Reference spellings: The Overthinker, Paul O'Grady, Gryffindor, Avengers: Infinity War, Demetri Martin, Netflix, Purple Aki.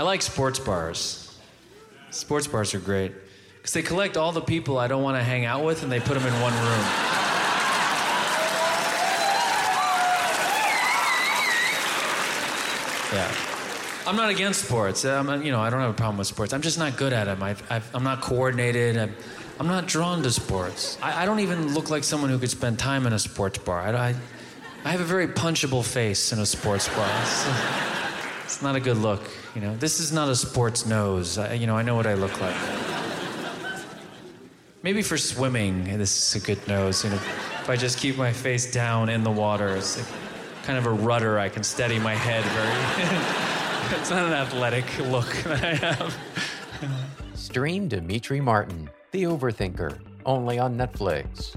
I like sports bars. Sports bars are great. Because they collect all the people I don't want to hang out with and they put them in one room. Yeah. I'm not against sports. I don't have a problem with sports. I'm just not good at them. I'm not coordinated. I'm not drawn to sports. I don't even look like someone who could spend time in a sports bar. I have a very punchable face in a sports bar. So it's not a good look, you know. This is not a sports nose. I know what I look like. Maybe for swimming, this is a good nose. You know, if I just keep my face down in the water, it's like kind of a rudder. I can steady my head very... It's not an athletic look that I have. Stream Demetri Martin, The Overthinker, only on Netflix.